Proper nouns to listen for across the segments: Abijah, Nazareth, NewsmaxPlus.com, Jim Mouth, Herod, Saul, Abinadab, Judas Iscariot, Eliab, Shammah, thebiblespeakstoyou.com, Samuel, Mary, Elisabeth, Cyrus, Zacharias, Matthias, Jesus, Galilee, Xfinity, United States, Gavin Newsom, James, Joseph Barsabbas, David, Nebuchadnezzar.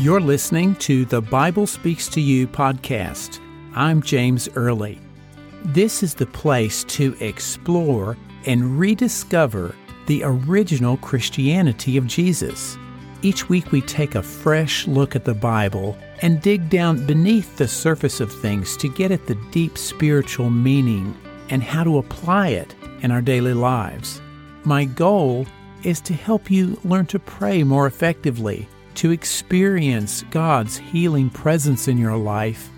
You're listening to the Bible Speaks to You podcast. I'm James Early. This is the place to explore and rediscover the original Christianity of Jesus. Each week we take a fresh look at the Bible and dig down beneath the surface of things to get at the deep spiritual meaning and how to apply it in our daily lives. My goal is to help you learn to pray more effectively, to experience God's healing presence in your life,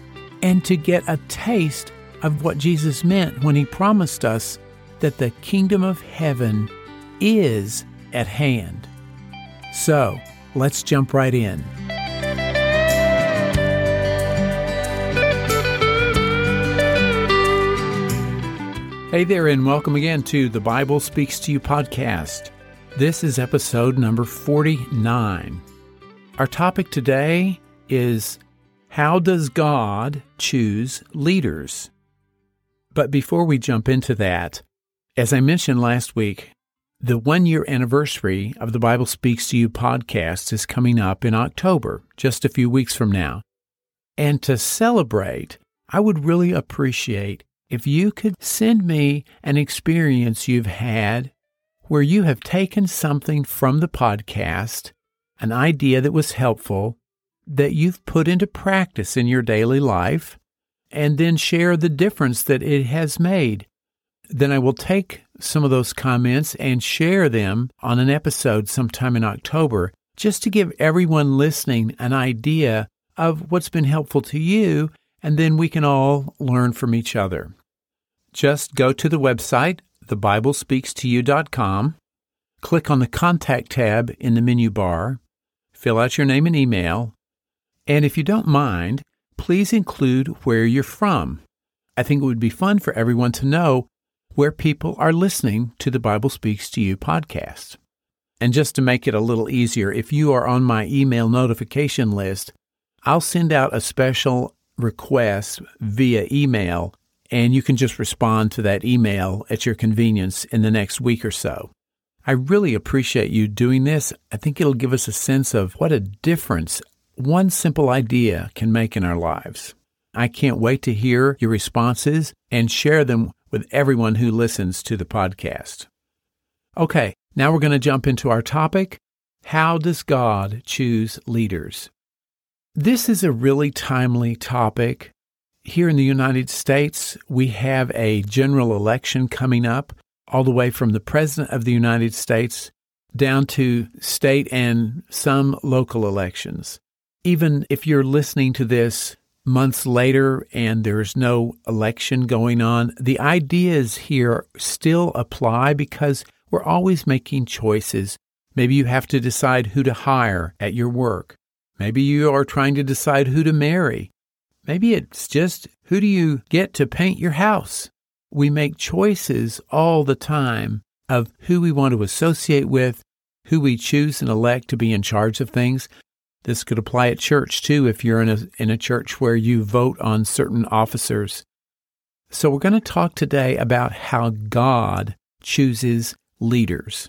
and to get a taste of what Jesus meant when he promised us that the kingdom of heaven is at hand. So, let's jump right in. Hey there, and welcome again to the Bible Speaks to You podcast. This is episode number 49. Our topic today is, how does God choose leaders? But before we jump into that, as I mentioned last week, the one-year anniversary of the Bible Speaks to You podcast is coming up in October, just a few weeks from now. And to celebrate, I would really appreciate if you could send me an experience you've had where you have taken something from the podcast, an idea that was helpful, that you've put into practice in your daily life, and then share the difference that it has made. Then I will take some of those comments and share them on an episode sometime in October, just to give everyone listening an idea of what's been helpful to you, and then we can all learn from each other. Just go to the website, thebiblespeakstoyou.com, click on the Contact tab in the menu bar, fill out your name and email, and if you don't mind, please include where you're from. I think it would be fun for everyone to know where people are listening to the Bible Speaks to You podcast. And just to make it a little easier, if you are on my email notification list, I'll send out a special request via email, and you can just respond to that email at your convenience in the next week or so. I really appreciate you doing this. I think it'll give us a sense of what a difference one simple idea can make in our lives. I can't wait to hear your responses and share them with everyone who listens to the podcast. Okay, now we're going to jump into our topic, how does God choose leaders? This is a really timely topic. Here in the United States, we have a general election coming up, all the way from the President of the United States down to state and some local elections. Even if you're listening to this months later and there's no election going on, the ideas here still apply because we're always making choices. Maybe you have to decide who to hire at your work. Maybe you are trying to decide who to marry. Maybe it's just, who do you get to paint your house? We make choices all the time of who we want to associate with, who we choose and elect to be in charge of things. This could apply at church, too, if you're in a church where you vote on certain officers. So we're going to talk today about how God chooses leaders.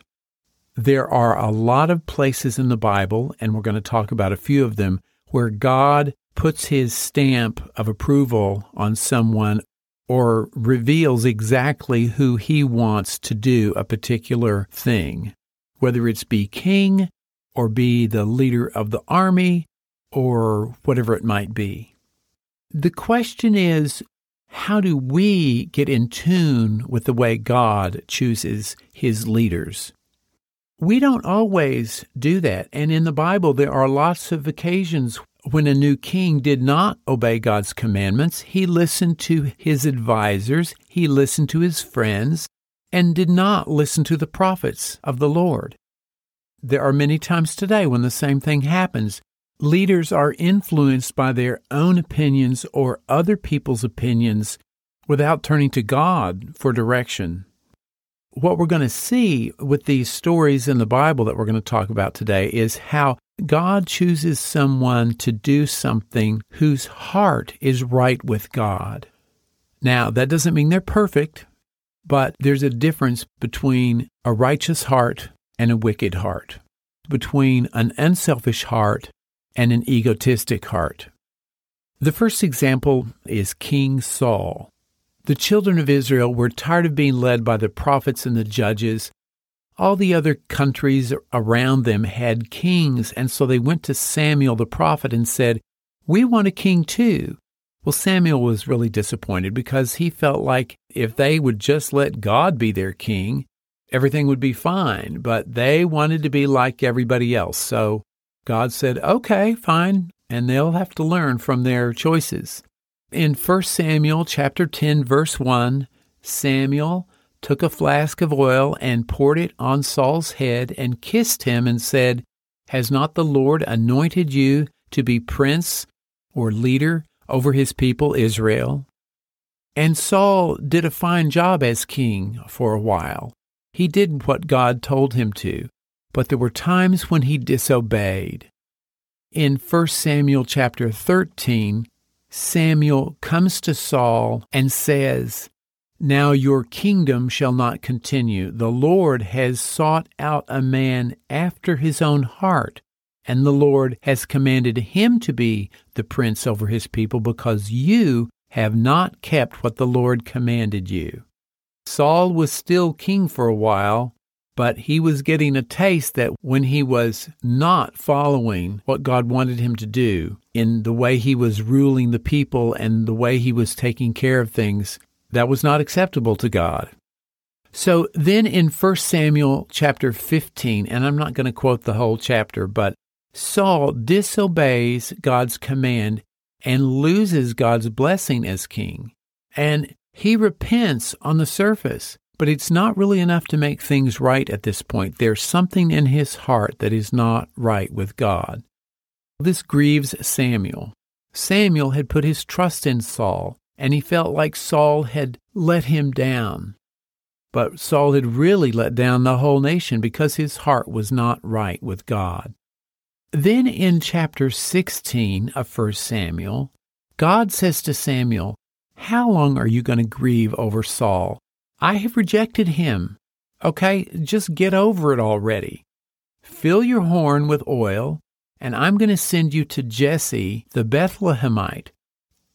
There are a lot of places in the Bible, and we're going to talk about a few of them, where God puts his stamp of approval on someone or reveals exactly who he wants to do a particular thing, whether it's be king or be the leader of the army or whatever it might be. The question is, how do we get in tune with the way God chooses his leaders? We don't always do that, and in the Bible there are lots of occasions when a new king did not obey God's commandments. He listened to his advisors, he listened to his friends, and did not listen to the prophets of the Lord. There are many times today when the same thing happens. Leaders are influenced by their own opinions or other people's opinions without turning to God for direction. What we're going to see with these stories in the Bible that we're going to talk about today is how God chooses someone to do something whose heart is right with God. Now, that doesn't mean they're perfect, but there's a difference between a righteous heart and a wicked heart, between an unselfish heart and an egotistic heart. The first example is King Saul. The children of Israel were tired of being led by the prophets and the judges. All the other countries around them had kings, and so they went to Samuel the prophet and said, "We want a king too." Well, Samuel was really disappointed because he felt like if they would just let God be their king, everything would be fine, but they wanted to be like everybody else. So God said, "Okay, fine," and they'll have to learn from their choices. In 1 Samuel chapter 10, verse 1, Samuel took a flask of oil and poured it on Saul's head and kissed him and said, "Has not the Lord anointed you to be prince or leader over his people Israel?" And Saul did a fine job as king for a while. He did what God told him to, but there were times when he disobeyed. In 1 Samuel chapter 13, Samuel comes to Saul and says, "Now your kingdom shall not continue. The Lord has sought out a man after his own heart, and the Lord has commanded him to be the prince over his people because you have not kept what the Lord commanded you." Saul was still king for a while, but he was getting a taste that when he was not following what God wanted him to do in the way he was ruling the people and the way he was taking care of things, that was not acceptable to God. So then in 1 Samuel chapter 15, and I'm not going to quote the whole chapter, but Saul disobeys God's command and loses God's blessing as king. And he repents on the surface, but it's not really enough to make things right at this point. There's something in his heart that is not right with God. This grieves Samuel. Samuel had put his trust in Saul, and he felt like Saul had let him down. But Saul had really let down the whole nation because his heart was not right with God. Then in chapter 16 of 1 Samuel, God says to Samuel, "How long are you going to grieve over Saul? I have rejected him. Okay, just get over it already. Fill your horn with oil, and I'm going to send you to Jesse the Bethlehemite.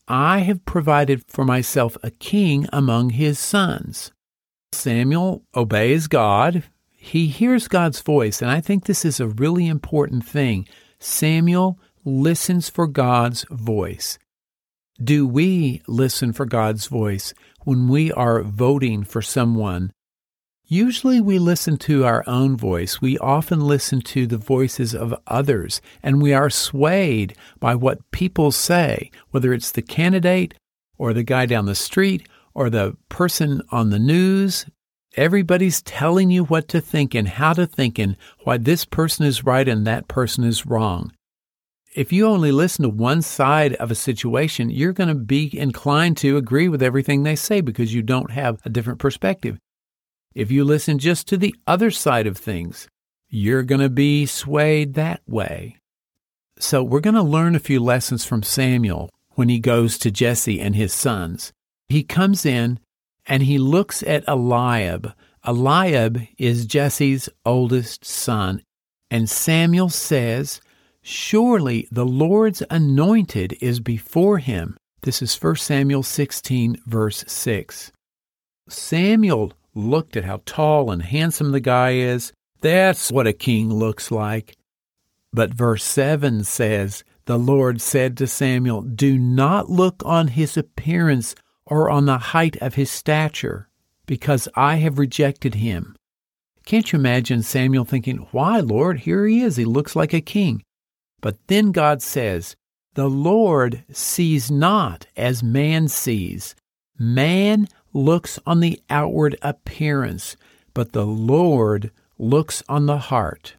I have provided for myself a king among his sons." Samuel obeys God. He hears God's voice, and I think this is a really important thing. Samuel listens for God's voice. Do we listen for God's voice when we are voting for someone? Usually we listen to our own voice. We often listen to the voices of others, and we are swayed by what people say, whether it's the candidate or the guy down the street or the person on the news. Everybody's telling you what to think and how to think and why this person is right and that person is wrong. If you only listen to one side of a situation, you're going to be inclined to agree with everything they say because you don't have a different perspective. If you listen just to the other side of things, you're going to be swayed that way. So we're going to learn a few lessons from Samuel when he goes to Jesse and his sons. He comes in and he looks at Eliab. Eliab is Jesse's oldest son. And Samuel says, "Surely the Lord's anointed is before him." This is 1 Samuel 16, verse 6. Samuel looked at how tall and handsome the guy is. That's what a king looks like. But verse 7 says, "The Lord said to Samuel, do not look on his appearance or on the height of his stature, because I have rejected him." Can't you imagine Samuel thinking, "Why, Lord? Here he is. He looks like a king." But then God says, "The Lord sees not as man sees. Man looks on the outward appearance, but the Lord looks on the heart."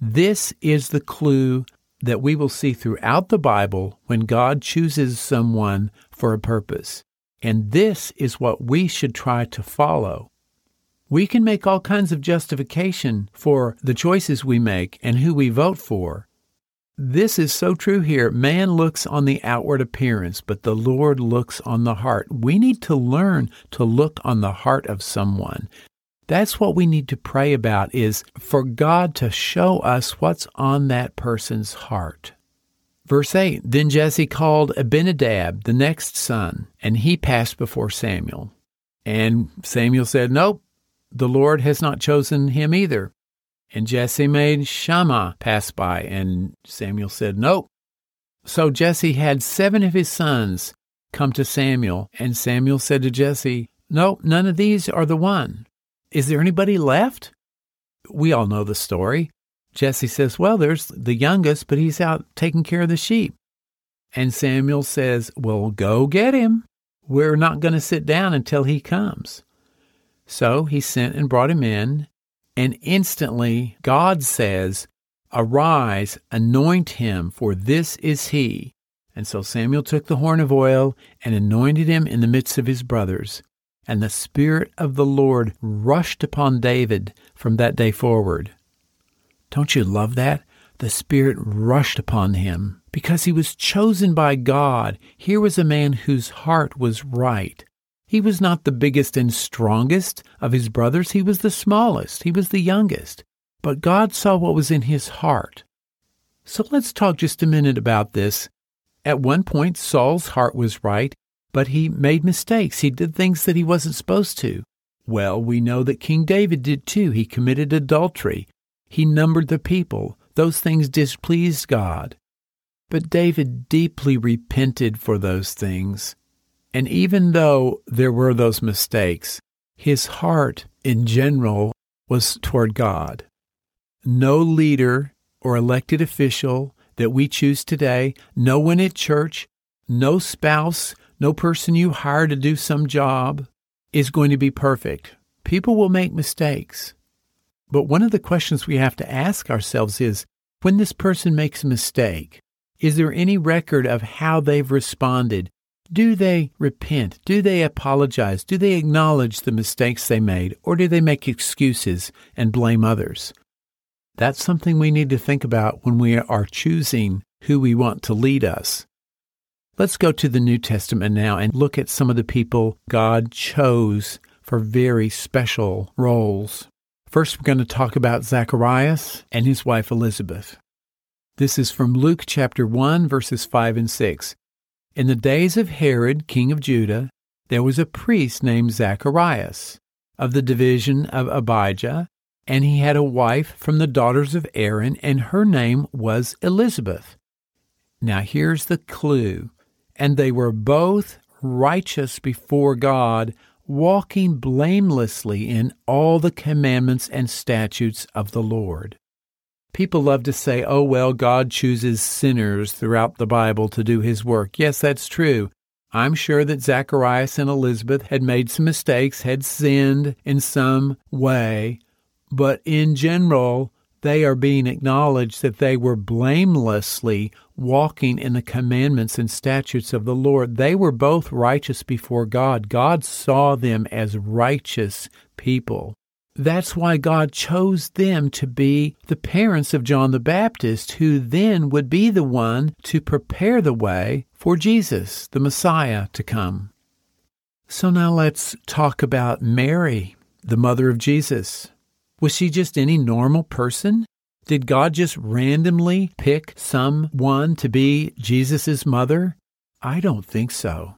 This is the clue that we will see throughout the Bible when God chooses someone for a purpose. And this is what we should try to follow. We can make all kinds of justification for the choices we make and who we vote for. This is so true here. Man looks on the outward appearance, but the Lord looks on the heart. We need to learn to look on the heart of someone. That's what we need to pray about, is for God to show us what's on that person's heart. Verse 8, Then Jesse called Abinadab, the next son, and he passed before Samuel. And Samuel said, Nope, the Lord has not chosen him either. And Jesse made Shammah pass by, and Samuel said, Nope. So Jesse had 7 of his sons come to Samuel, and Samuel said to Jesse, Nope, none of these are the one. Is there anybody left? We all know the story. Jesse says, Well, there's the youngest, but he's out taking care of the sheep. And Samuel says, Well, go get him. We're not going to sit down until he comes. So he sent and brought him in, and instantly God says, Arise, anoint him, for this is he. And so Samuel took the horn of oil and anointed him in the midst of his brothers. And the Spirit of the Lord rushed upon David from that day forward. Don't you love that? The Spirit rushed upon him because he was chosen by God. Here was a man whose heart was right. He was not the biggest and strongest of his brothers. He was the smallest. He was the youngest. But God saw what was in his heart. So let's talk just a minute about this. At one point, Saul's heart was right, but he made mistakes. He did things that he wasn't supposed to. Well, we know that King David did too. He committed adultery. He numbered the people. Those things displeased God. But David deeply repented for those things. And even though there were those mistakes, his heart in general was toward God. No leader or elected official that we choose today, no one at church, no spouse, no person you hire to do some job is going to be perfect. People will make mistakes. But one of the questions we have to ask ourselves is, when this person makes a mistake, is there any record of how they've responded? Do they repent? Do they apologize? Do they acknowledge the mistakes they made? Or do they make excuses and blame others? That's something we need to think about when we are choosing who we want to lead us. Let's go to the New Testament now and look at some of the people God chose for very special roles. First, we're going to talk about Zacharias and his wife Elisabeth. This is from Luke chapter 1, verses 5 and 6. In the days of Herod, king of Judah, there was a priest named Zacharias, of the division of Abijah, and he had a wife from the daughters of Aaron, and her name was Elisabeth. Now here's the clue. And they were both righteous before God, walking blamelessly in all the commandments and statutes of the Lord. People love to say, oh, well, God chooses sinners throughout the Bible to do his work. Yes, that's true. I'm sure that Zacharias and Elizabeth had made some mistakes, had sinned in some way, but in general, they are being acknowledged that they were blamelessly walking in the commandments and statutes of the Lord. They were both righteous before God. God saw them as righteous people. That's why God chose them to be the parents of John the Baptist, who then would be the one to prepare the way for Jesus, the Messiah, to come. So now let's talk about Mary, the mother of Jesus. Was she just any normal person? Did God just randomly pick someone to be Jesus' mother? I don't think so.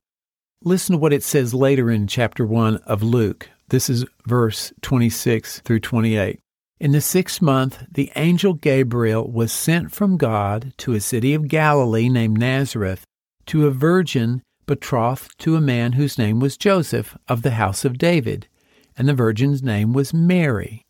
Listen to what it says later in chapter 1 of Luke. This is verse 26 through 28. In the 6th month, the angel Gabriel was sent from God to a city of Galilee named Nazareth, to a virgin betrothed to a man whose name was Joseph, of the house of David, and the virgin's name was Mary.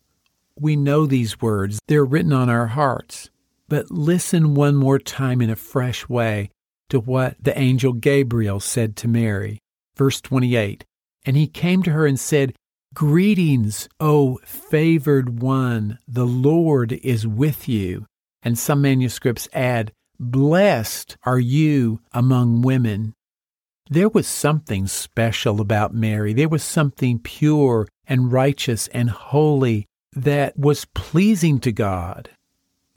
We know these words. They're written on our hearts. But listen one more time in a fresh way to what the angel Gabriel said to Mary. Verse 28, And he came to her and said, Greetings, O favored one, the Lord is with you. And some manuscripts add, Blessed are you among women. There was something special about Mary. There was something pure and righteous and holy that was pleasing to God,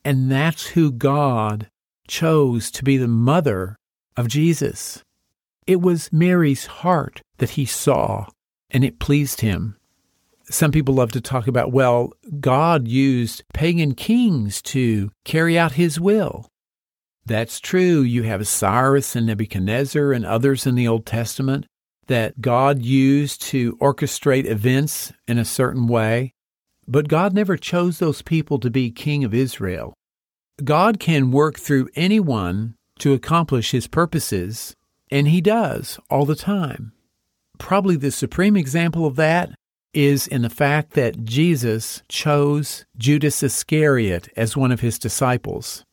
and that's who God chose to be the mother of Jesus. It was Mary's heart that he saw, and it pleased him. Some people love to talk about, well, God used pagan kings to carry out his will. That's true. You have Cyrus and Nebuchadnezzar and others in the Old Testament that God used to orchestrate events in a certain way. But God never chose those people to be king of Israel. God can work through anyone to accomplish his purposes, and he does all the time. Probably the supreme example of that is in the fact that Jesus chose Judas Iscariot as one of his disciples.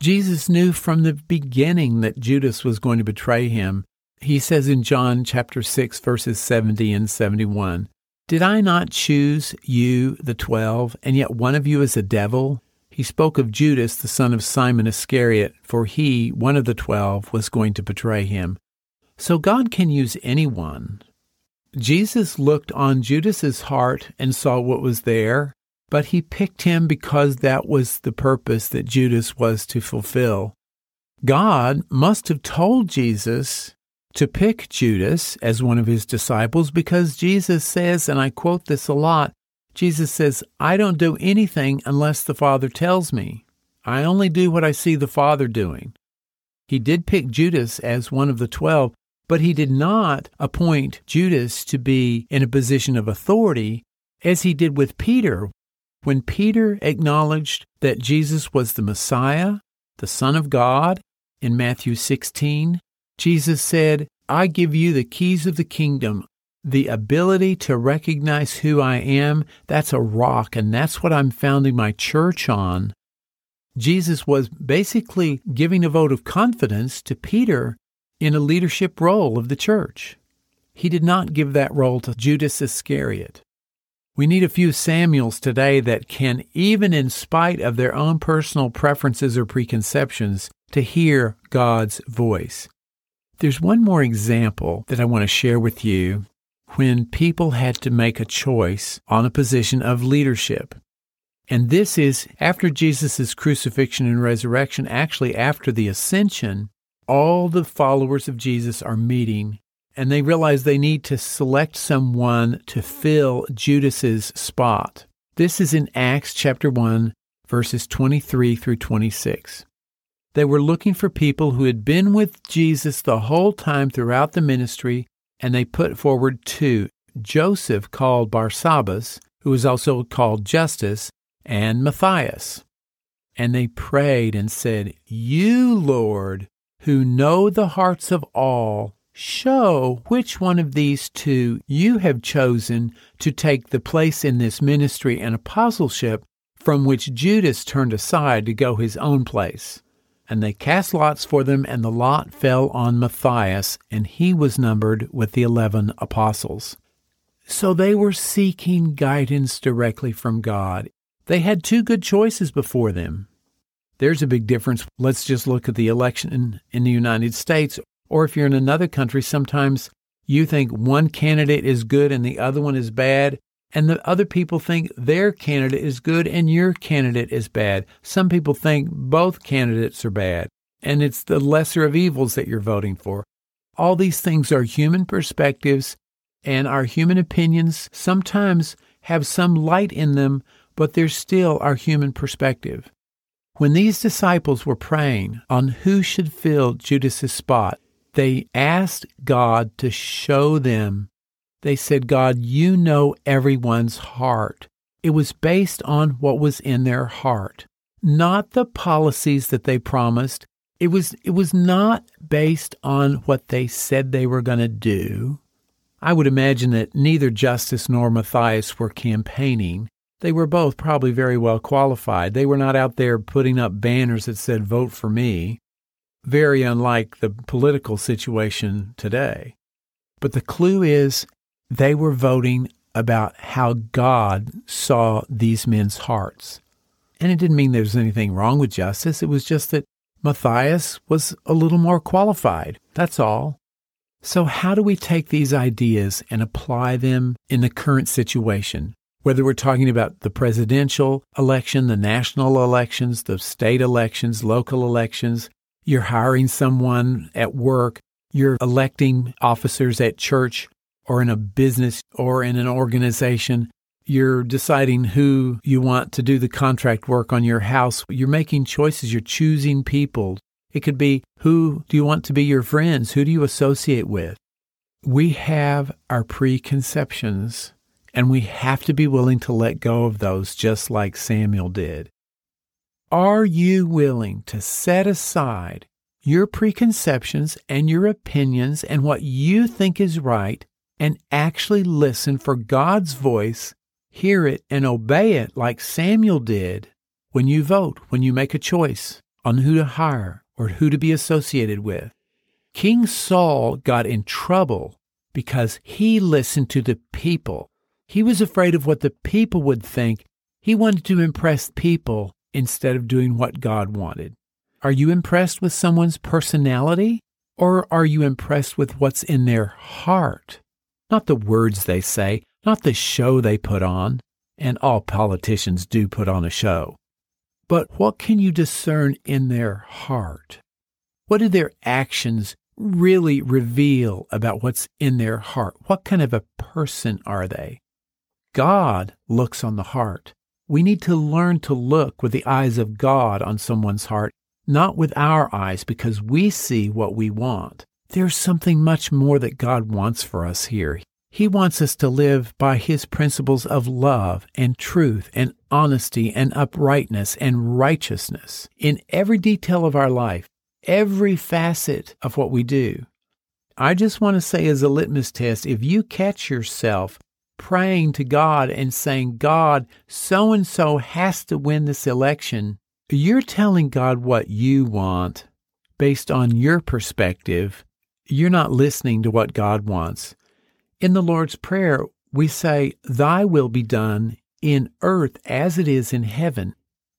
Jesus knew from the beginning that Judas was going to betray him. He says in John chapter 6, verses 70 and 71, "Did I not choose you, the 12, and yet one of you is a devil?" He spoke of Judas, the son of Simon Iscariot, for he, one of the 12, was going to betray him. So God can use anyone. Jesus looked on Judas's heart and saw what was there, but he picked him because that was the purpose that Judas was to fulfill. God must have told Jesus to pick Judas as one of his disciples because Jesus says, and I quote this a lot, Jesus says, "I don't do anything unless the Father tells me. I only do what I see the Father doing." He did pick Judas as one of the 12, but he did not appoint Judas to be in a position of authority as he did with Peter. When Peter acknowledged that Jesus was the Messiah, the Son of God, in Matthew 16, Jesus said, "I give you the keys of the kingdom." The ability to recognize who I am, that's a rock, and that's what I'm founding my church on. Jesus was basically giving a vote of confidence to Peter in a leadership role of the church. He did not give that role to Judas Iscariot. We need a few Samuels today that can, even in spite of their own personal preferences or preconceptions, to hear God's voice. There's one more example that I want to share with you when people had to make a choice on a position of leadership. And this is after Jesus' crucifixion and resurrection, actually after the ascension, all the followers of Jesus are meeting, and they realize they need to select someone to fill Judas's spot. This is in Acts chapter 1, verses 23 through 26. They were looking for people who had been with Jesus the whole time throughout the ministry, and they put forward two, Joseph, called Barsabbas, who was also called Justus, and Matthias. And they prayed and said, "You, Lord, who know the hearts of all, show which one of these two you have chosen to take the place in this ministry and apostleship from which Judas turned aside to go his own place." And they cast lots for them, and the lot fell on Matthias, and he was numbered with the 11 apostles. So they were seeking guidance directly from God. They had two good choices before them. There's a big difference. Let's just look at the election in the United States, or if you're in another country, sometimes you think one candidate is good and the other one is bad, and the other people think their candidate is good and your candidate is bad. Some people think both candidates are bad, and it's the lesser of evils that you're voting for. All these things are human perspectives, and our human opinions sometimes have some light in them, but they're still our human perspective. When these disciples were praying on who should fill Judas's spot, they asked God to show them. They said, "God, you know everyone's heart." It was based on what was in their heart, not the policies that they promised. It was not based on what they said they were going to do. I would imagine that neither Justus nor Matthias were campaigning. They were both probably very well qualified. They were not out there putting up banners that said, "Vote for me," very unlike the political situation today. But the clue is, they were voting about how God saw these men's hearts. And it didn't mean there was anything wrong with Justus. It was just that Matthias was a little more qualified. That's all. So how do we take these ideas and apply them in the current situation? Whether we're talking about the presidential election, the national elections, the state elections, local elections, you're hiring someone at work, you're electing officers at church, or in a business, or in an organization, you're deciding who you want to do the contract work on your house. You're making choices. You're choosing people. It could be, who do you want to be your friends? Who do you associate with? We have our preconceptions, and we have to be willing to let go of those, just like Samuel did. Are you willing to set aside your preconceptions and your opinions and what you think is right and actually listen for God's voice, hear it, and obey it like Samuel did when you vote, when you make a choice on who to hire or who to be associated with? King Saul got in trouble because he listened to the people. He was afraid of what the people would think. He wanted to impress people instead of doing what God wanted. Are you impressed with someone's personality, or are you impressed with what's in their heart? Not the words they say, not the show they put on, and all politicians do put on a show. But what can you discern in their heart? What do their actions really reveal about what's in their heart? What kind of a person are they? God looks on the heart. We need to learn to look with the eyes of God on someone's heart, not with our eyes, because we see what we want. There's something much more that God wants for us here. He wants us to live by His principles of love and truth and honesty and uprightness and righteousness in every detail of our life, every facet of what we do. I just want to say as a litmus test, if you catch yourself praying to God and saying, God, so-and-so has to win this election, you're telling God what you want based on your perspective. You're not listening to what God wants. In the Lord's Prayer, we say, Thy will be done in earth as it is in heaven.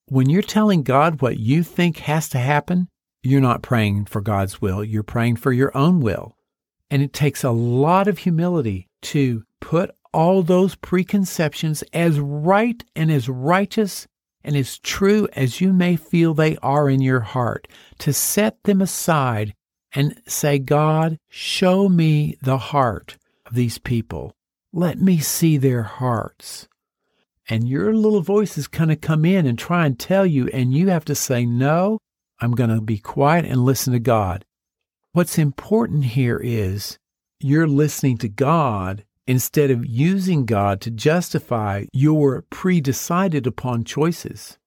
When you're telling God what you think has to happen, you're not praying for God's will. You're praying for your own will. And it takes a lot of humility to put all those preconceptions, as right and as righteous and as true as you may feel they are in your heart, to set them aside and say, God, show me the heart. These people. Let me see their hearts. And your little voice is going to come in and try and tell you, and you have to say, no, I'm going to be quiet and listen to God. What's important here is you're listening to God instead of using God to justify your pre-decided upon choices.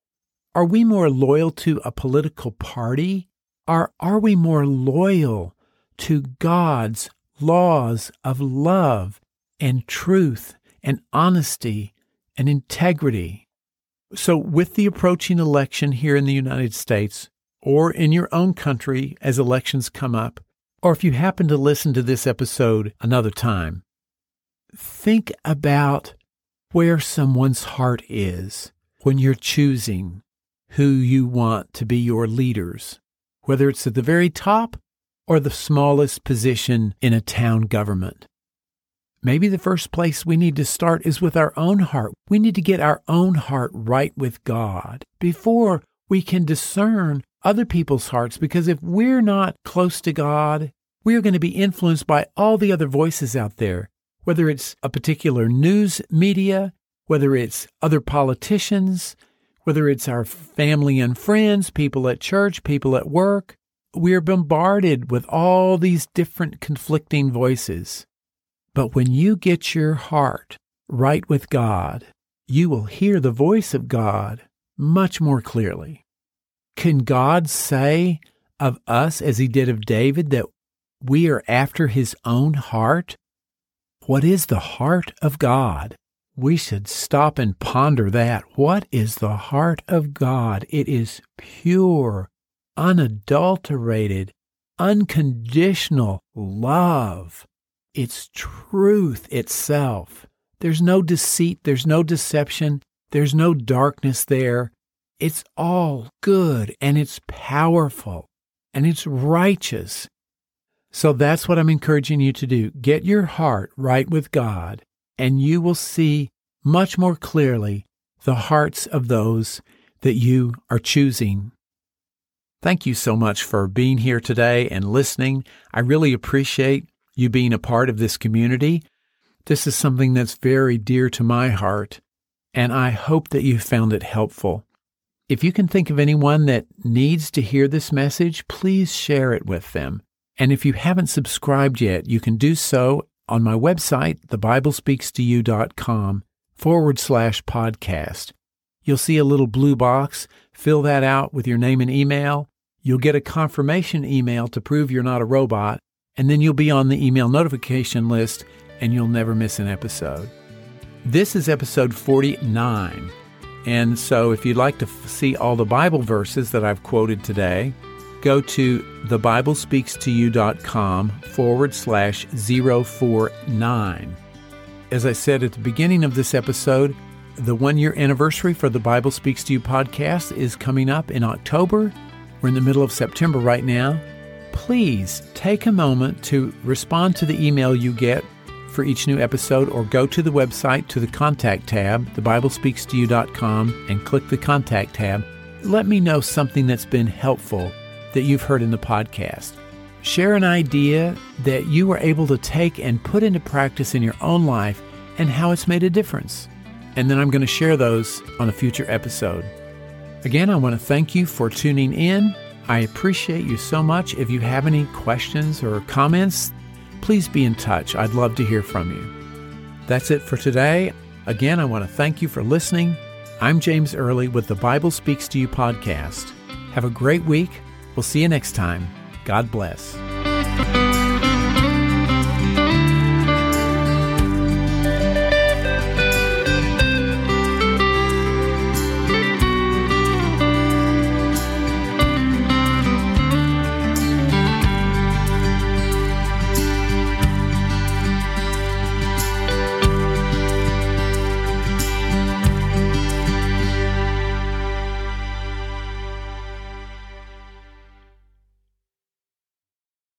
Are we more loyal to a political party, or are we more loyal to God's laws of love and truth and honesty and integrity? So with the approaching election here in the United States, or in your own country as elections come up, or if you happen to listen to this episode another time, think about where someone's heart is when you're choosing who you want to be your leaders, whether it's at the very top or the smallest position in a town government. Maybe the first place we need to start is with our own heart. We need to get our own heart right with God before we can discern other people's hearts, because if we're not close to God, we're going to be influenced by all the other voices out there, whether it's a particular news media, whether it's other politicians, whether it's our family and friends, people at church, people at work. We're bombarded with all these different conflicting voices. But when you get your heart right with God, you will hear the voice of God much more clearly. Can God say of us, as He did of David, that we are after His own heart? What is the heart of God? We should stop and ponder that. What is the heart of God? It is pure, unadulterated, unconditional love. It's truth itself. There's no deceit. There's no deception. There's no darkness there. It's all good, and it's powerful, and it's righteous. So that's what I'm encouraging you to do. Get your heart right with God, and you will see much more clearly the hearts of those that you are choosing. Thank you so much for being here today and listening. I really appreciate you being a part of this community. This is something that's very dear to my heart, and I hope that you found it helpful. If you can think of anyone that needs to hear this message, please share it with them. And if you haven't subscribed yet, you can do so on my website, thebiblespeakstoyou.com /podcast. You'll see a little blue box. Fill that out with your name and email. You'll get a confirmation email to prove you're not a robot, and then you'll be on the email notification list, and you'll never miss an episode. This is episode 49. And so if you'd like to see all the Bible verses that I've quoted today, go to thebiblespeakstoyou.com /049. As I said at the beginning of this episode, the 1-year anniversary for the Bible Speaks to You podcast is coming up in October. We're in the middle of September right now. Please take a moment to respond to the email you get for each new episode, or go to the website to the contact tab, thebiblespeakstoyou.com, and click the contact tab. Let me know something that's been helpful that you've heard in the podcast. Share an idea that you were able to take and put into practice in your own life and how it's made a difference. And then I'm going to share those on a future episode. Again, I want to thank you for tuning in. I appreciate you so much. If you have any questions or comments, please be in touch. I'd love to hear from you. That's it for today. Again, I want to thank you for listening. I'm James Early with the Bible Speaks to You podcast. Have a great week. We'll see you next time. God bless.